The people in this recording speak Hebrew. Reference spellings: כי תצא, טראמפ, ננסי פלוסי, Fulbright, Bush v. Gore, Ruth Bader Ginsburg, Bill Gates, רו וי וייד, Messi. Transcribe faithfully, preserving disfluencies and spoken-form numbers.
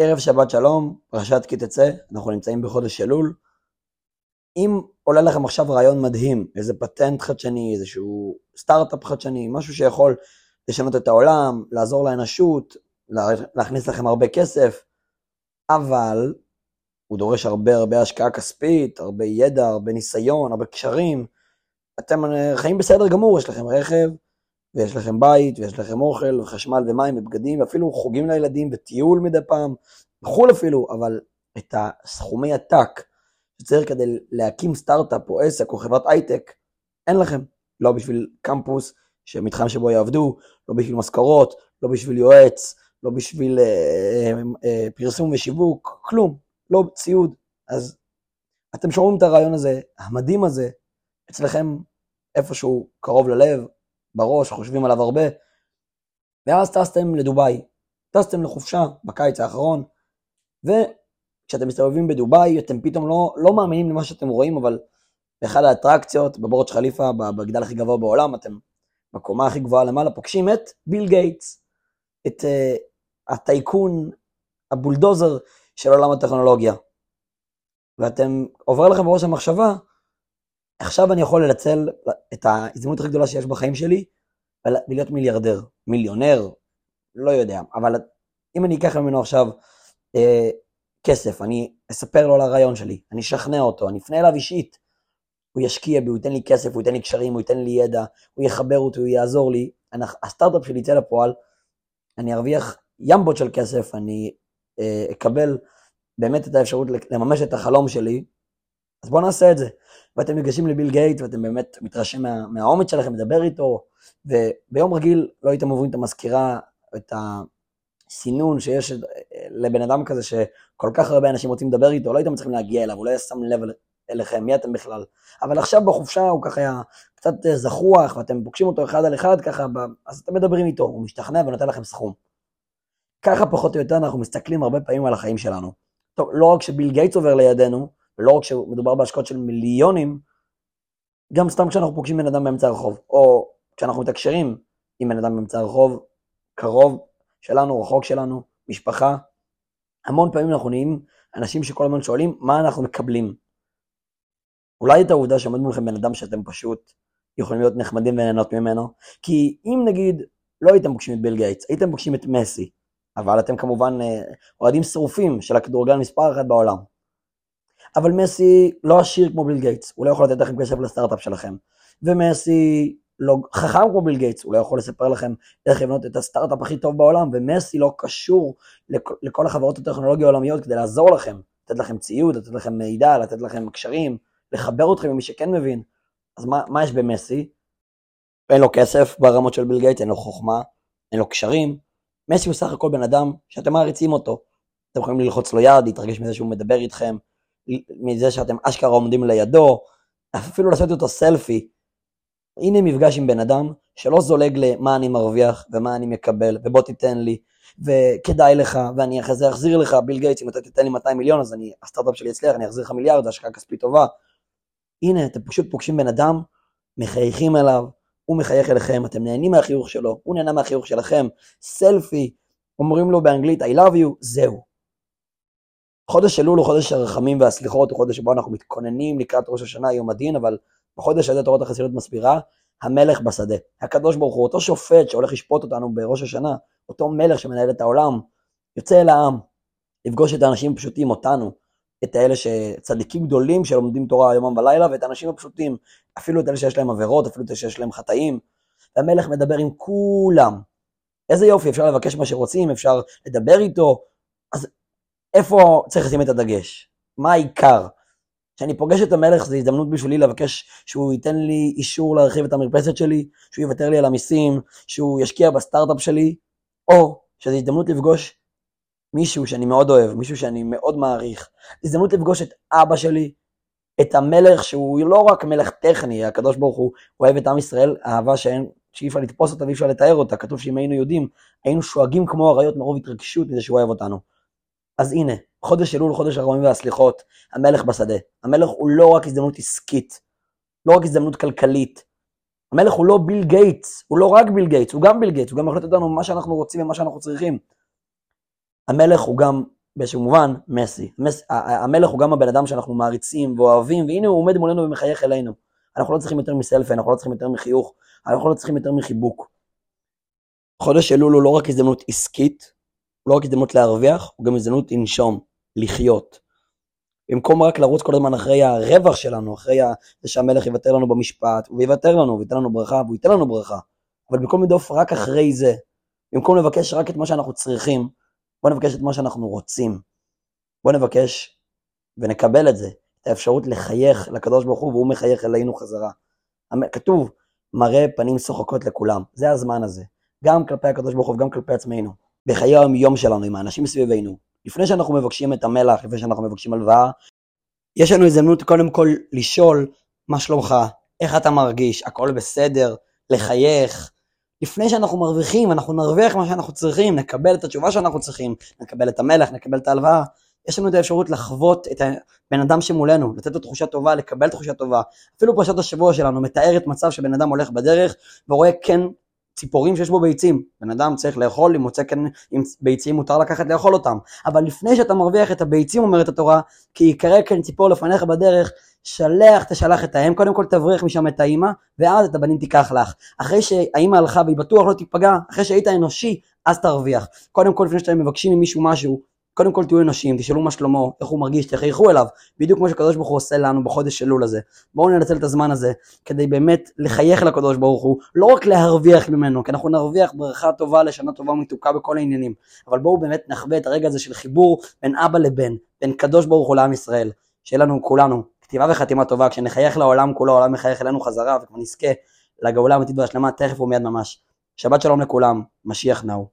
ערב שבת שלום, פרשת כי תצא, אנחנו נמצאים בחודש אלול. אם עולה לכם עכשיו רעיון מדהים, איזה פטנט חדשני, איזשהו סטארט-אפ חדשני, משהו שיכול לשנות את העולם, לעזור לאנושות, להכניס לכם הרבה כסף, אבל הוא דורש הרבה הרבה השקעה כספית, הרבה ידע, הרבה ניסיון, הרבה קשרים. אתם חיים בסדר גמור, יש לכם רכב, ויש לכם בית, ויש לכם אוכל, וחשמל ומים ובגדים, ואפילו חוגים לילדים וטיול מדי פעם, וכו' אפילו, אבל את הסכומי עתק שצריך כדי להקים סטארט-אפ או עסק או חברת הייטק, אין לכם. לא בשביל קמפוס, שמתחם שבו יעבדו, לא בשביל משכורות, לא בשביל יועץ, לא בשביל אה, אה, פרסום ושיווק, כלום, לא ציוד. אז אתם שומעים את הרעיון הזה, המדהים הזה, אצלכם איפשהו קרוב ללב, בראש, חושבים עליו הרבה, ואז טסתם לדוביי, טסתם לחופשה בקיץ האחרון, וכשאתם מסתובבים בדוביי, אתם פתאום לא, לא מאמינים למה שאתם רואים, אבל באחד האטרקציות, בבורד חליפה, בגדל הכי גבוה בעולם, אתם בקומה הכי גבוהה למעלה, פוגשים את ביל גייטס, את uh, הטייקון, הבולדוזר של עולם הטכנולוגיה, ואתם, עובר לכם בראש המחשבה, עכשיו אני יכול לנצל את ההזדמנות הכי גדולה שיש בחיים שלי, ולהיות מיליארדר, מיליונר, לא יודע, אבל אם אני אקח ממנו עכשיו אה, כסף, אני אספר לו על הרעיון שלי, אני אשכנע אותו, אני אפנה אליו אישית, הוא ישקיע בי, הוא ייתן לי כסף, הוא ייתן לי קשרים, הוא ייתן לי ידע, הוא יחבר אותי, הוא יעזור לי, אני, הסטארט-אפ שלי יצא לפועל, אני ארוויח ימבות של כסף, אני אה, אקבל באמת את האפשרות לממש את החלום שלי, אז בואו נעשה את זה. ואתם ניגשים לביל גייט, ואתם באמת מתרשם מה, מהעומץ שלכם, מדבר איתו, וביום רגיל לא הייתם עוברים את המזכירה, את הסינון שיש לבן אדם כזה, שכל כך הרבה אנשים רוצים לדבר איתו, לא הייתם צריכים להגיע אליו, הוא לא היה שם לב אליכם, מי אתם בכלל. אבל עכשיו בחופשה הוא ככה היה קצת זחוח, ואתם פוגשים אותו אחד על אחד ככה, אז אתם מדברים איתו, הוא משתכנע ונותן לכם סכום. ככה פחות או יותר אנחנו מסתכלים הרבה פעמים על החיים שלנו. טוב, לא רק שביל גייטס עובר לידינו, ולא רק שמדובר בהשקעות של מיליונים, גם סתם כשאנחנו פוגשים בן אדם באמצע הרחוב, או כשאנחנו מתקשרים עם בן אדם באמצע הרחוב, קרוב שלנו, רחוק שלנו, משפחה, המון פעמים אנחנו נהיים אנשים שכל הזמן שואלים מה אנחנו מקבלים. אולי את העובדה שעומד מולכם בן אדם שאתם פשוט יכולים להיות נחמדים ונהנות ממנו, כי אם נגיד לא הייתם פוגשים את ביל גייטס, הייתם פוגשים את מסי, אבל אתם כמובן אוהדים שרופים של הכדורגל מספר אחת בעולם, אבל מסי לא עשיר כמו ביל גייטס, הוא לא יכול לתת לכם כסף לסטארט-אפ שלכם. ומסי לא חכם כמו ביל גייטס, הוא לא יכול לספר לכם איך לבנות את הסטארט-אפ הכי טוב בעולם, ומסי לא קשור לכ- לכל החברות הטכנולוגיה העולמיות כדי לעזור לכם, לתת לכם ציוד, לתת לכם מידע, לתת לכם קשרים, לחבר אתכם עם מי שכן מבין. אז מה, מה יש במסי? אין לו כסף ברמות של ביל גייטס, אין לו חוכמה, אין לו קשרים. מסי הוא סך הכל בן אדם שאתם מעריצים אותו. אתם יכולים ללחוץ לו יד, להתרגש מזה שהוא מדבר איתכם. מזה שאתם אשכרה עומדים לידו, אפילו לעשות אותו סלפי. הנה מפגש עם בן אדם שלא זולג למה אני מרוויח ומה אני מקבל, ובוא תיתן לי, וכדאי לך, ואני אחרי זה אחזיר לך. ביל גייטס, אם אתה תיתן לי מאתיים מיליון, אז אני, הסטארט-אפ שלי יצליח, אני אחזיר לך מיליארד, זה השקעה כספית טובה. הנה, אתם פשוט פוגשים בן אדם, מחייכים אליו, הוא מחייך אליכם, אתם נהנים מהחיוך שלו, הוא נהנה מהחיוך שלכם, סלפי, אומרים לו באנגלית, I love you, זהו. חודש אלול הוא חודש הרחמים והסליחות, הוא חודש שבו אנחנו מתכוננים לקראת ראש השנה, יום הדין, אבל בחודש הזה תורת החסידות מסבירה, המלך בשדה, הקדוש ברוך הוא, אותו שופט שהולך לשפוט אותנו בראש השנה, אותו מלך שמנהל את העולם, יוצא אל העם, לפגוש את האנשים הפשוטים, אותנו, את האלה שצדיקים גדולים שלומדים תורה יומם ולילה, ואת האנשים הפשוטים, אפילו את אלה שיש להם עבירות, אפילו את אלה שיש להם חטאים, והמלך מדבר עם כולם. איזה יופי, אפשר לבקש מה שרוצים, אפשר לדבר איתו, אז איפה צריך לשים את הדגש? מה העיקר? כשאני פוגש את המלך, זו הזדמנות בשבילי לבקש שהוא ייתן לי אישור להרחיב את המרפסת שלי, שהוא יוותר לי על המיסים, שהוא ישקיע בסטארט-אפ שלי, או שזו הזדמנות לפגוש מישהו שאני מאוד אוהב, מישהו שאני מאוד מעריך. זו הזדמנות לפגוש את אבא שלי, את המלך שהוא לא רק מלך טכני, הקדוש ברוך הוא אוהב את עם ישראל, אהבה שאין, שאי אפשר לתפוס אותה ואי אפשר לתאר אותה, כתוב שאם היינו יודעים, היינו שואגים כמו אריות מרוב התרגשות מזה שהוא אוהב אותנו. אז הנה, חודש אלול, חודש הרחמים והסליחות, המלך בשדה. המלך הוא לא רק הזדמנות עסקית, לא רק הזדמנות כלכלית. המלך הוא לא ביל גייטס, הוא לא רק ביל גייטס, הוא גם ביל גייטס, הוא גם מחליט אותנו מה שאנחנו רוצים ומה שאנחנו צריכים. המלך הוא גם באיזשהו מובן, מסי. מס, המלך הוא גם הבן אדם שאנחנו מעריצים ואוהבים, והנה הוא עומד מולנו ומחייך אלינו. אנחנו לא צריכים יותר מסלפי, אנחנו לא צריכים יותר מחיוך, אנחנו לא צריכים יותר מחיבוק. חודש אלול הוא לא רק הזדמנות עסקית, הוא לא רק הזדמנות להרוויח, הוא גם הזדמנות לנשום, לחיות. במקום רק לרוץ כל הזמן אחרי הרווח שלנו, אחרי זה שהמלך יוותר לנו במשפט, הוא יוותר לנו, הוא ייתן לנו ברכה, הוא ייתן לנו ברכה. אבל במקום לדוף רק אחרי זה, במקום לבקש רק את מה שאנחנו צריכים, בוא נבקש את מה שאנחנו רוצים. בוא נבקש ונקבל את זה, את האפשרות לחייך לקדוש ברוך הוא, והוא מחייך אלינו חזרה. כתוב, מראה פנים שוחקות לכולם. זה הזמן הזה. גם כלפי הקדוש ברוך הוא, גם כלפי עצמנו. בחיי היום שלנו, עם האנשים סביבנו. לפני שאנחנו מבקשים את המלח, לפני שאנחנו מבקשים הלוואה, יש לנו הזדמנות קודם כל לשאול, מה שלומך? איך אתה מרגיש? הכל בסדר? לחייך? לפני שאנחנו מרוויחים, אנחנו נרוויח מה שאנחנו צריכים, נקבל את התשובה שאנחנו צריכים, נקבל את המלח, נקבל את ההלוואה. יש לנו את האפשרות לחוות את הבן אדם שמולנו, לתת לו תחושה טובה, לקבל תחושה טובה. אפילו פרשת השבוע שלנו מתארת מצב שבן אדם הולך בדרך ורואה כן ציפורים שיש בו ביצים. בן אדם צריך לאכול, אם מוצא כן עם ביצים מותר לקחת לאכול אותם. אבל לפני שאתה מרוויח את הביצים, אומרת התורה, כי יקרא כן ציפור לפניך בדרך, שלח, תשלח את האם, קודם כל תבריך משם את האמא, ואז את הבנים תיקח לך. אחרי שהאמא הלכה והיא בטוח לא תיפגע, אחרי שהיית אנושי, אז תרוויח. קודם כל, לפני שאתם מבקשים ממישהו משהו, קודם כל תהיו אנושיים, תשאלו מה שלומו, איך הוא מרגיש, תחייכו אליו, בדיוק כמו שקדוש ברוך הוא עושה לנו בחודש אלול הזה. בואו ננצל את הזמן הזה, כדי באמת לחייך לקדוש ברוך הוא, לא רק להרוויח ממנו, כי אנחנו נרוויח ברכה טובה, לשנה טובה ומתוקה בכל העניינים, אבל בואו באמת נחווה את הרגע הזה של חיבור בין אבא לבן, בין קדוש ברוך הוא לעם ישראל, שיהיה לנו כולנו כתיבה וחתימה טובה, כשנחייך לעולם כולו, העולם מחייך אלינו חזרה, וכבר נזכה לגאולה האמיתית והשלמה, תכף ומיד ממש. שבת שלום לכולם, משיח נאו.